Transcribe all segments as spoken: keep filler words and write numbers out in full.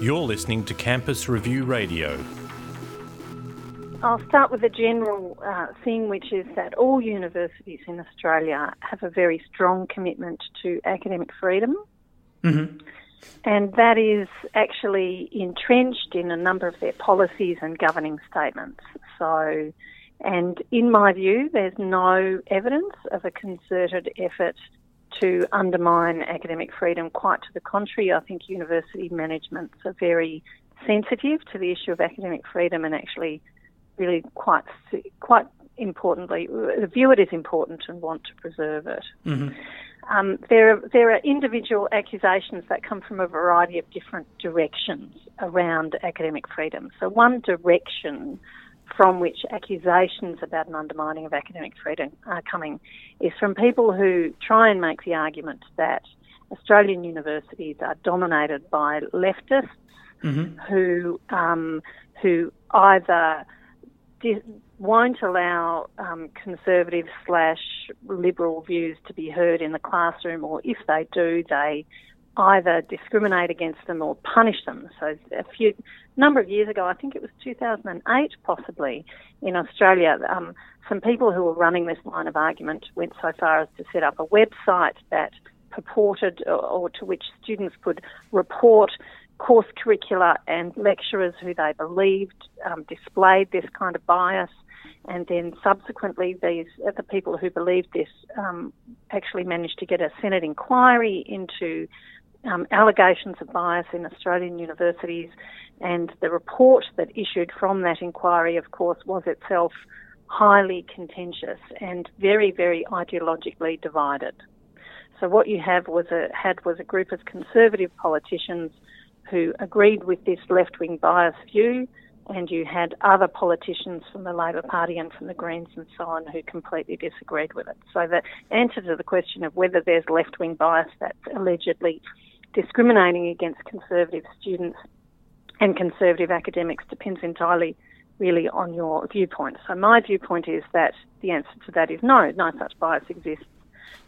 You're listening to Campus Review Radio. I'll start with a general uh, thing, which is that all universities in Australia have a very strong commitment to academic freedom. Mm-hmm. And that is actually entrenched in a number of their policies and governing statements. So, and in my view, there's no evidence of a concerted effort to undermine academic freedom. Quite to the contrary, I think university managements are very sensitive to the issue of academic freedom, and actually really quite quite importantly, view it as important and want to preserve it. Mm-hmm. Um, there are, there are individual accusations that come from a variety of different directions around academic freedom. So one direction from which accusations about an undermining of academic freedom are coming is from people who try and make the argument that Australian universities are dominated by leftists mm-hmm. who um, who either di- won't allow um, conservative slash liberal views to be heard in the classroom, or if they do, they either discriminate against them or punish them. So a few number of years ago, I think it was two thousand eight possibly, in Australia, um, some people who were running this line of argument went so far as to set up a website that purported or, or to which students could report course curricula and lecturers who they believed um, displayed this kind of bias. And then subsequently, these the people who believed this um, actually managed to get a Senate inquiry into um, allegations of bias in Australian universities. And the report that issued from that inquiry, of course, was itself highly contentious and very, very ideologically divided. So what you have was a, had was a group of conservative politicians who agreed with this left-wing bias view, and you had other politicians from the Labor Party and from the Greens and so on who completely disagreed with it. So the answer to the question of whether there's left-wing bias that's allegedly discriminating against conservative students and conservative academics depends entirely really on your viewpoint. So my viewpoint is that the answer to that is no, no such bias exists.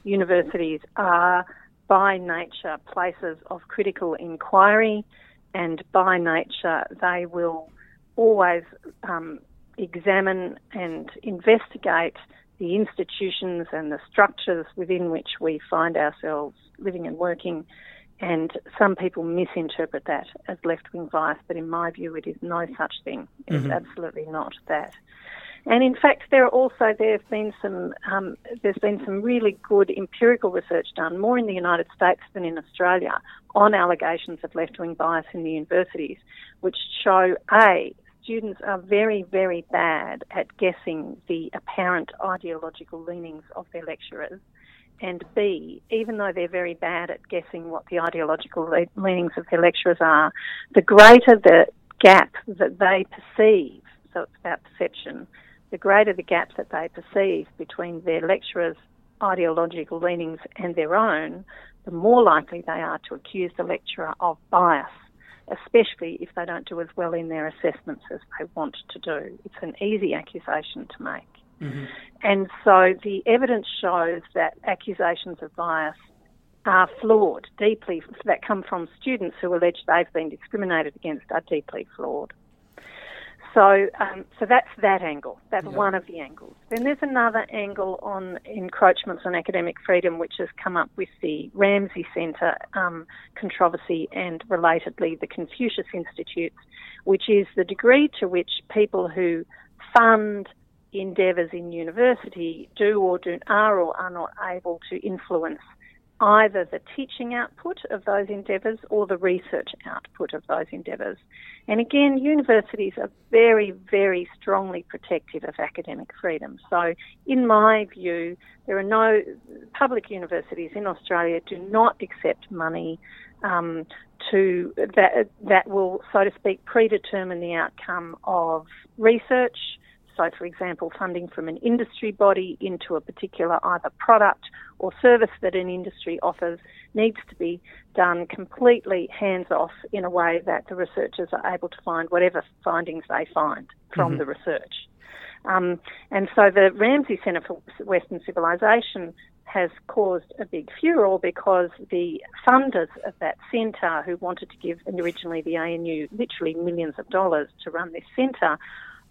Universities are by nature places of critical inquiry, and by nature they will always um, examine and investigate the institutions and the structures within which we find ourselves living and working. And some people misinterpret that as left-wing bias, but in my view it is no such thing. It mm-hmm. is absolutely not that. And in fact, there are also there have been some um, there's been some really good empirical research done, more in the United States than in Australia, on allegations of left-wing bias in the universities, which show A, students are very, very bad at guessing the apparent ideological leanings of their lecturers, and B, even though they're very bad at guessing what the ideological le- leanings of their lecturers are, the greater the gap that they perceive, so it's about perception, the greater the gap that they perceive between their lecturers' ideological leanings and their own, the more likely they are to accuse the lecturer of bias, especially if they don't do as well in their assessments as they want to do. It's an easy accusation to make. Mm-hmm. And so the evidence shows that accusations of bias are flawed, deeply, that come from students who allege they've been discriminated against are deeply flawed. So um, so that's that angle. That's yeah. one of the angles. Then there's another angle on encroachments on academic freedom, which has come up with the Ramsay Centre um, controversy and, relatedly, the Confucius Institute, which is the degree to which people who fund endeavours in university do or do are or are not able to influence either the teaching output of those endeavours or the research output of those endeavours. And again, universities are very, very strongly protective of academic freedom. So in my view, there are no public universities in Australia do not accept money um, to that, that will, so to speak, predetermine the outcome of research. So, for example, funding from an industry body into a particular either product or service that an industry offers needs to be done completely hands-off in a way that the researchers are able to find whatever findings they find from mm-hmm. the research. Um, and so the Ramsay Centre for Western Civilisation has caused a big furor because the funders of that centre, who wanted to give originally the A N U literally millions of dollars to run this centre,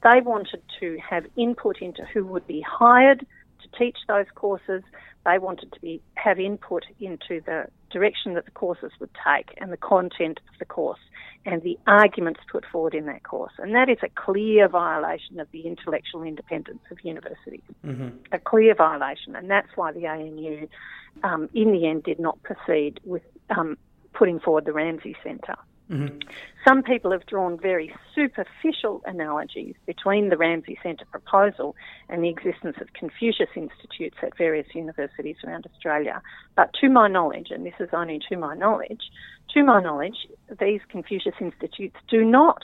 they wanted to have input into who would be hired to teach those courses. They wanted to be have input into the direction that the courses would take and the content of the course and the arguments put forward in that course. And that is a clear violation of the intellectual independence of universities, mm-hmm. a clear violation. And that's why the A N U, um, in the end, did not proceed with um, putting forward the Ramsay Centre. Mm-hmm. Some people have drawn very superficial analogies between the Ramsay Centre proposal and the existence of Confucius Institutes at various universities around Australia. But to my knowledge, and this is only to my knowledge, to my knowledge, these Confucius Institutes do not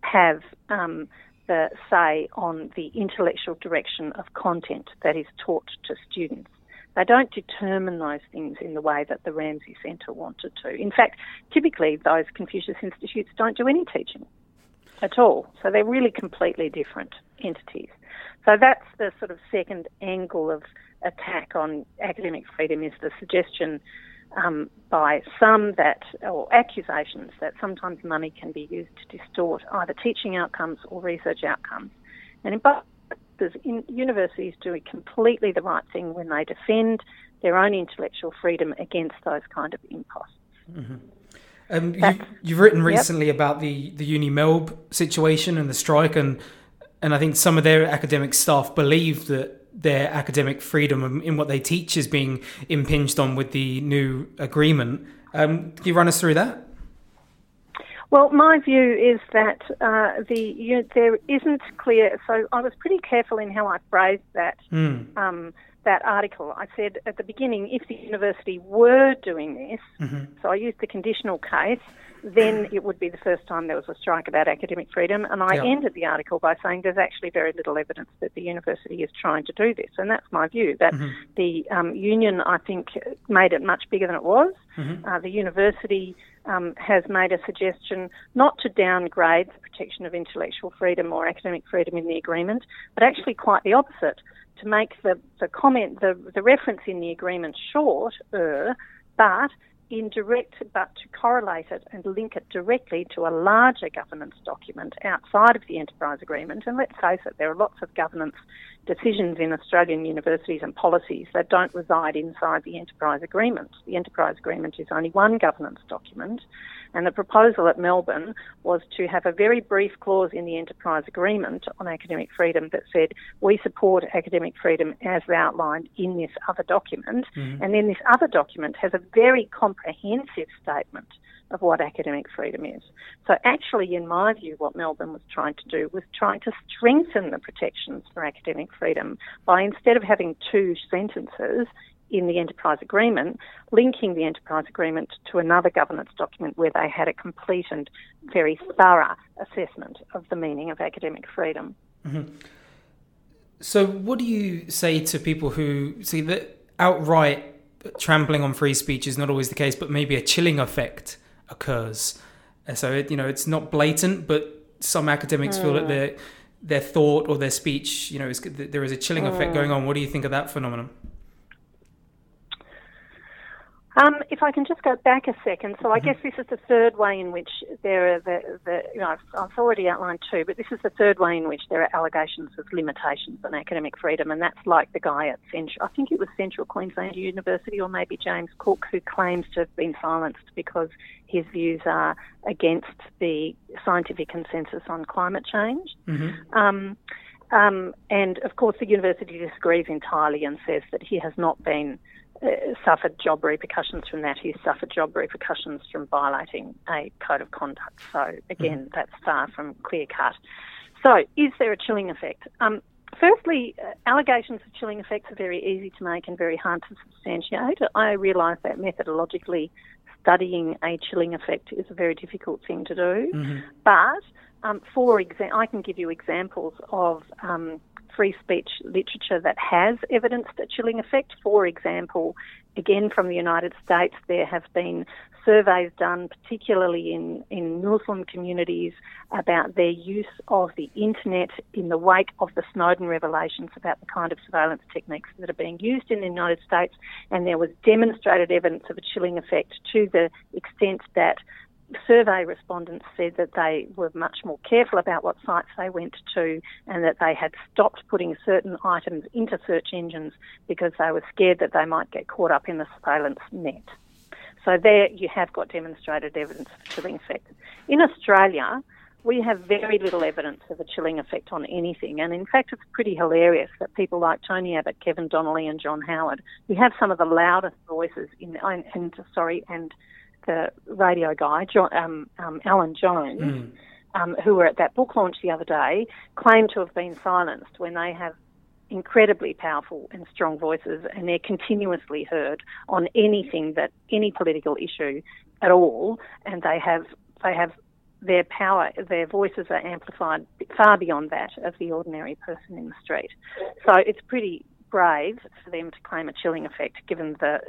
have um, the say on the intellectual direction of content that is taught to students. They don't determine those things in the way that the Ramsay Centre wanted to. In fact, typically those Confucius Institutes don't do any teaching at all. So they're really completely different entities. So that's the sort of second angle of attack on academic freedom, is the suggestion um, by some that, or accusations that sometimes money can be used to distort either teaching outcomes or research outcomes. And in both In universities do completely the right thing when they defend their own intellectual freedom against those kind of imposts. Mm-hmm. Um, you, you've written recently yep. about the, the UniMelb situation and the strike, and and I think some of their academic staff believe that their academic freedom in what they teach is being impinged on with the new agreement. Um, can you run us through that? Well, my view is that uh, the you, there isn't clear. So I was pretty careful in how I phrased that mm. um, that article. I said at the beginning, if the university were doing this, mm-hmm. so I used the conditional case, then it would be the first time there was a strike about academic freedom. And I yeah. ended the article by saying there's actually very little evidence that the university is trying to do this. And that's my view, that mm-hmm. the um, union, I think, made it much bigger than it was. Mm-hmm. Uh, the university um, has made a suggestion not to downgrade the protection of intellectual freedom or academic freedom in the agreement, but actually quite the opposite, to make the, the comment, the, the reference in the agreement shorter, but indirect, but to correlate it and link it directly to a larger governance document outside of the enterprise agreement. And let's face it, there are lots of governance decisions in Australian universities and policies that don't reside inside the enterprise agreement. The enterprise agreement is only one governance document, and the proposal at Melbourne was to have a very brief clause in the enterprise agreement on academic freedom that said, we support academic freedom as outlined in this other document. Mm-hmm. And then this other document has a very complex comprehensive statement of what academic freedom is. So actually, in my view, what Melbourne was trying to do was trying to strengthen the protections for academic freedom by, instead of having two sentences in the enterprise agreement, linking the enterprise agreement to another governance document where they had a complete and very thorough assessment of the meaning of academic freedom. Mm-hmm. So what do you say to people who see that outright trampling on free speech is not always the case, but maybe a chilling effect occurs? So, it, you know, it's not blatant, but some academics mm. feel that their their thought or their speech, you know, is, there is a chilling mm. effect going on. What do you think of that phenomenon? Um, if I can just go back a second, so I mm-hmm. guess this is the third way in which there are the, the you know, I've, I've already outlined two, but this is the third way in which there are allegations of limitations on academic freedom, and that's like the guy at Central, I think it was Central Queensland University, or maybe James Cook, who claims to have been silenced because his views are against the scientific consensus on climate change. Mm-hmm. Um, um, and, of course, the university disagrees entirely and says that he has not been Uh, suffered job repercussions from that. He suffered job repercussions from violating a code of conduct. So, again, mm. that's far from clear-cut. So, is there a chilling effect? Um, firstly, uh, allegations of chilling effects are very easy to make and very hard to substantiate. I realise that methodologically studying a chilling effect is a very difficult thing to do. Mm-hmm. But, um, for example, I can give you examples of Um, free speech literature that has evidenced a chilling effect. For example, again from the United States, there have been surveys done, particularly in, in Muslim communities, about their use of the internet in the wake of the Snowden revelations about the kind of surveillance techniques that are being used in the United States, and there was demonstrated evidence of a chilling effect to the extent that survey respondents said that they were much more careful about what sites they went to, and that they had stopped putting certain items into search engines because they were scared that they might get caught up in the surveillance net. So there you have got demonstrated evidence of a chilling effect. In Australia, we have very little evidence of a chilling effect on anything, and in fact it's pretty hilarious that people like Tony Abbott, Kevin Donnelly and John Howard, who have some of the loudest voices in and, and sorry and the radio guy, John, um, um, Alan Jones, mm. um, who were at that book launch the other day, claim to have been silenced when they have incredibly powerful and strong voices, and they're continuously heard on anything, that any political issue at all, and they have they have their power, their voices are amplified far beyond that of the ordinary person in the street. So it's pretty brave for them to claim a chilling effect, given the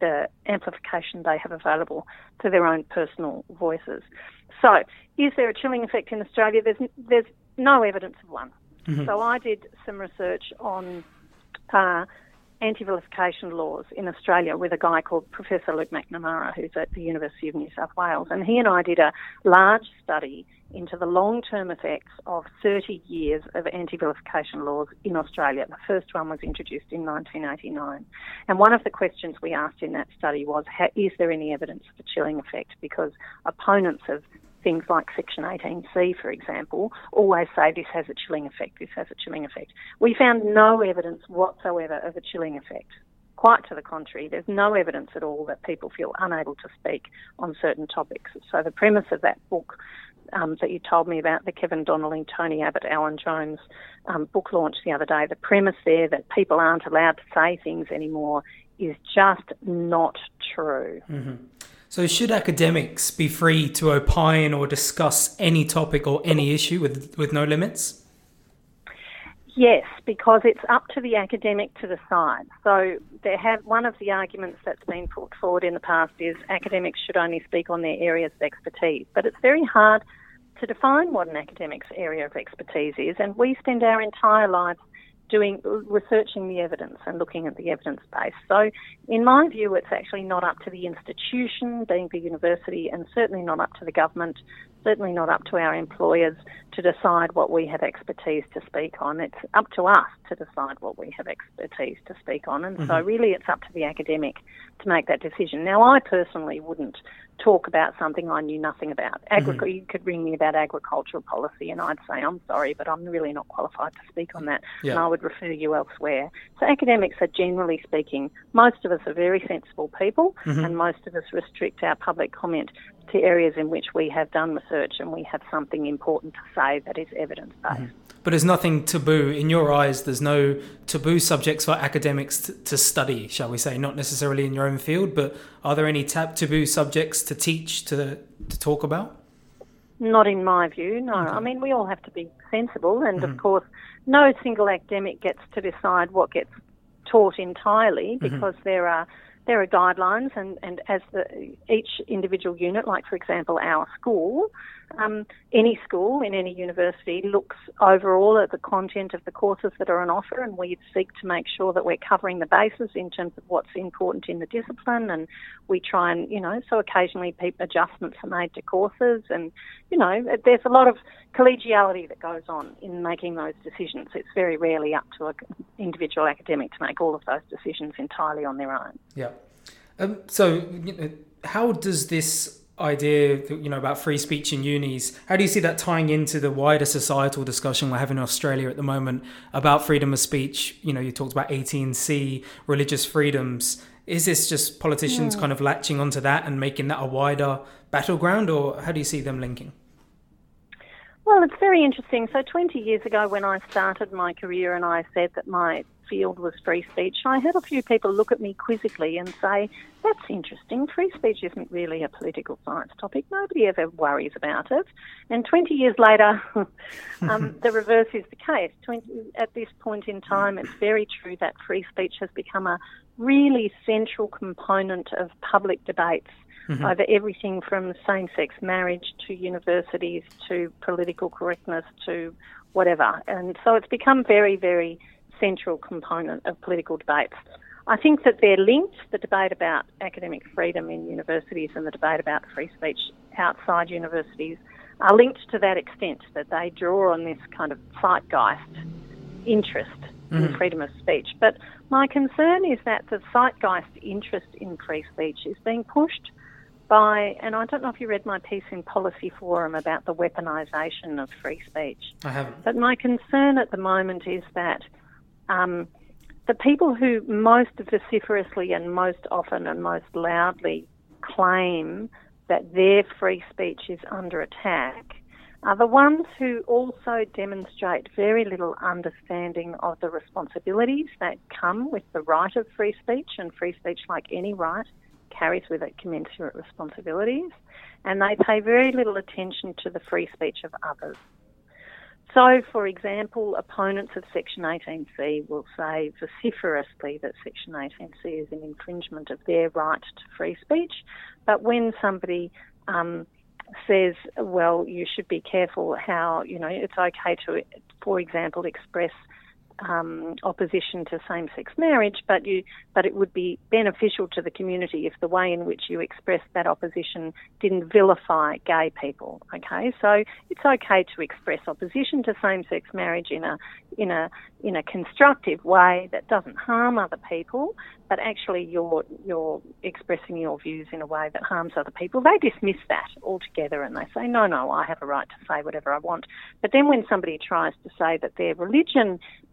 the amplification they have available to their own personal voices. So, is there a chilling effect in Australia? There's there's no evidence of one. Mm-hmm. So I did some research on uh, anti-vilification laws in Australia with a guy called Professor Luke McNamara, who's at the University of New South Wales, and he and I did a large study into the long-term effects of thirty years of anti-vilification laws in Australia. The first one was introduced in nineteen eighty-nine. And one of the questions we asked in that study was, is there any evidence of a chilling effect? Because opponents of things like Section eighteen C, for example, always say this has a chilling effect, this has a chilling effect. We found no evidence whatsoever of a chilling effect. Quite to the contrary, there's no evidence at all that people feel unable to speak on certain topics. So the premise of that book um, that you told me about, the Kevin Donnelly, Tony Abbott, Alan Jones um, book launch the other day, the premise there that people aren't allowed to say things anymore is just not true. Mm-hmm. So should academics be free to opine or discuss any topic or any issue with, with no limits? Yes, because it's up to the academic to decide. So there have one of the arguments that's been put forward in the past is academics should only speak on their areas of expertise. But it's very hard to define what an academic's area of expertise is, and we spend our entire lives doing researching the evidence and looking at the evidence base. So in my view, it's actually not up to the institution, being the university, and certainly not up to the government, certainly not up to our employers to decide what we have expertise to speak on. It's up to us to decide what we have expertise to speak on. And mm-hmm. so really it's up to the academic to make that decision. Now, I personally wouldn't talk about something I knew nothing about. Agri- mm-hmm. You could ring me about agricultural policy and I'd say, I'm sorry, but I'm really not qualified to speak on that. Yeah. And I would refer you elsewhere. So academics are, generally speaking, most of us are very sensible people, mm-hmm. and most of us restrict our public comment to areas in which we have done research and we have something important to say that is evidence-based. Mm-hmm. But there's nothing taboo. In your eyes, there's no taboo subjects for academics t- to study, shall we say, not necessarily in your own field, but are there any tab- taboo subjects to teach, to to talk about? Not in my view, no. Okay. I mean, we all have to be sensible, and mm-hmm. of course, no single academic gets to decide what gets taught entirely, because mm-hmm. there are... There are guidelines, and, and as the, each individual unit, like, for example, our school, um, any school in any university looks overall at the content of the courses that are on offer, and we seek to make sure that we're covering the bases in terms of what's important in the discipline, and we try and, you know, so occasionally adjustments are made to courses, and, you know, there's a lot of collegiality that goes on in making those decisions. It's very rarely up to an individual academic to make all of those decisions entirely on their own. Yeah. Um, so, you know, how does this idea, you know, about free speech in unis, how do you see that tying into the wider societal discussion we're having in Australia at the moment about freedom of speech? You know, you talked about eighteen C, religious freedoms. Is this just politicians yeah. kind of latching onto that and making that a wider battleground, or how do you see them linking? Well, it's very interesting. So twenty years ago when I started my career and I said that my field was free speech. And I had a few people look at me quizzically and say, that's interesting, free speech isn't really a political science topic. Nobody ever worries about it. And twenty years later, um, the reverse is the case. At this point in time, it's very true that free speech has become a really central component of public debates. Mm-hmm. Over everything from same-sex marriage to universities to political correctness to whatever. And so it's become very, very central component of political debates. I think that they're linked, the debate about academic freedom in universities and the debate about free speech outside universities are linked to that extent, that they draw on this kind of zeitgeist interest mm-hmm. in freedom of speech. But my concern is that the zeitgeist interest in free speech is being pushed by, and I don't know if you read my piece in Policy Forum about the weaponisation of free speech. I haven't. But my concern at the moment is that um, the people who most vociferously and most often and most loudly claim that their free speech is under attack are the ones who also demonstrate very little understanding of the responsibilities that come with the right of free speech, and free speech, like any right, carries with it commensurate responsibilities, and they pay very little attention to the free speech of others. So, for example, opponents of Section eighteen C will say vociferously that Section eighteen C is an infringement of their right to free speech, but when somebody um, says, well, you should be careful how, you know, it's okay to, for example, express Um, opposition to same-sex marriage, but you, but it would be beneficial to the community if the way in which you expressed that opposition didn't vilify gay people. Okay, so it's okay to express opposition to same-sex marriage in a in a in a constructive way that doesn't harm other people, but actually you're you're expressing your views in a way that harms other people. They dismiss that altogether and they say, no, no, I have a right to say whatever I want. But then when somebody tries to say that their religion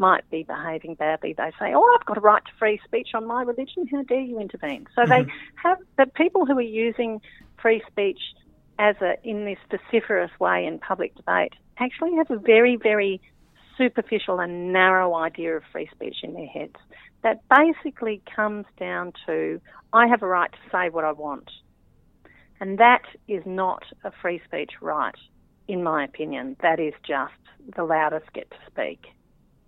might be behaving badly, they say, oh, I've got a right to free speech on my religion, how dare you intervene? So mm-hmm. they have, the people who are using free speech as a in this vociferous way in public debate actually have a very, very superficial and narrow idea of free speech in their heads. That basically comes down to, I have a right to say what I want. And that is not a free speech right, in my opinion. That is just the loudest get to speak.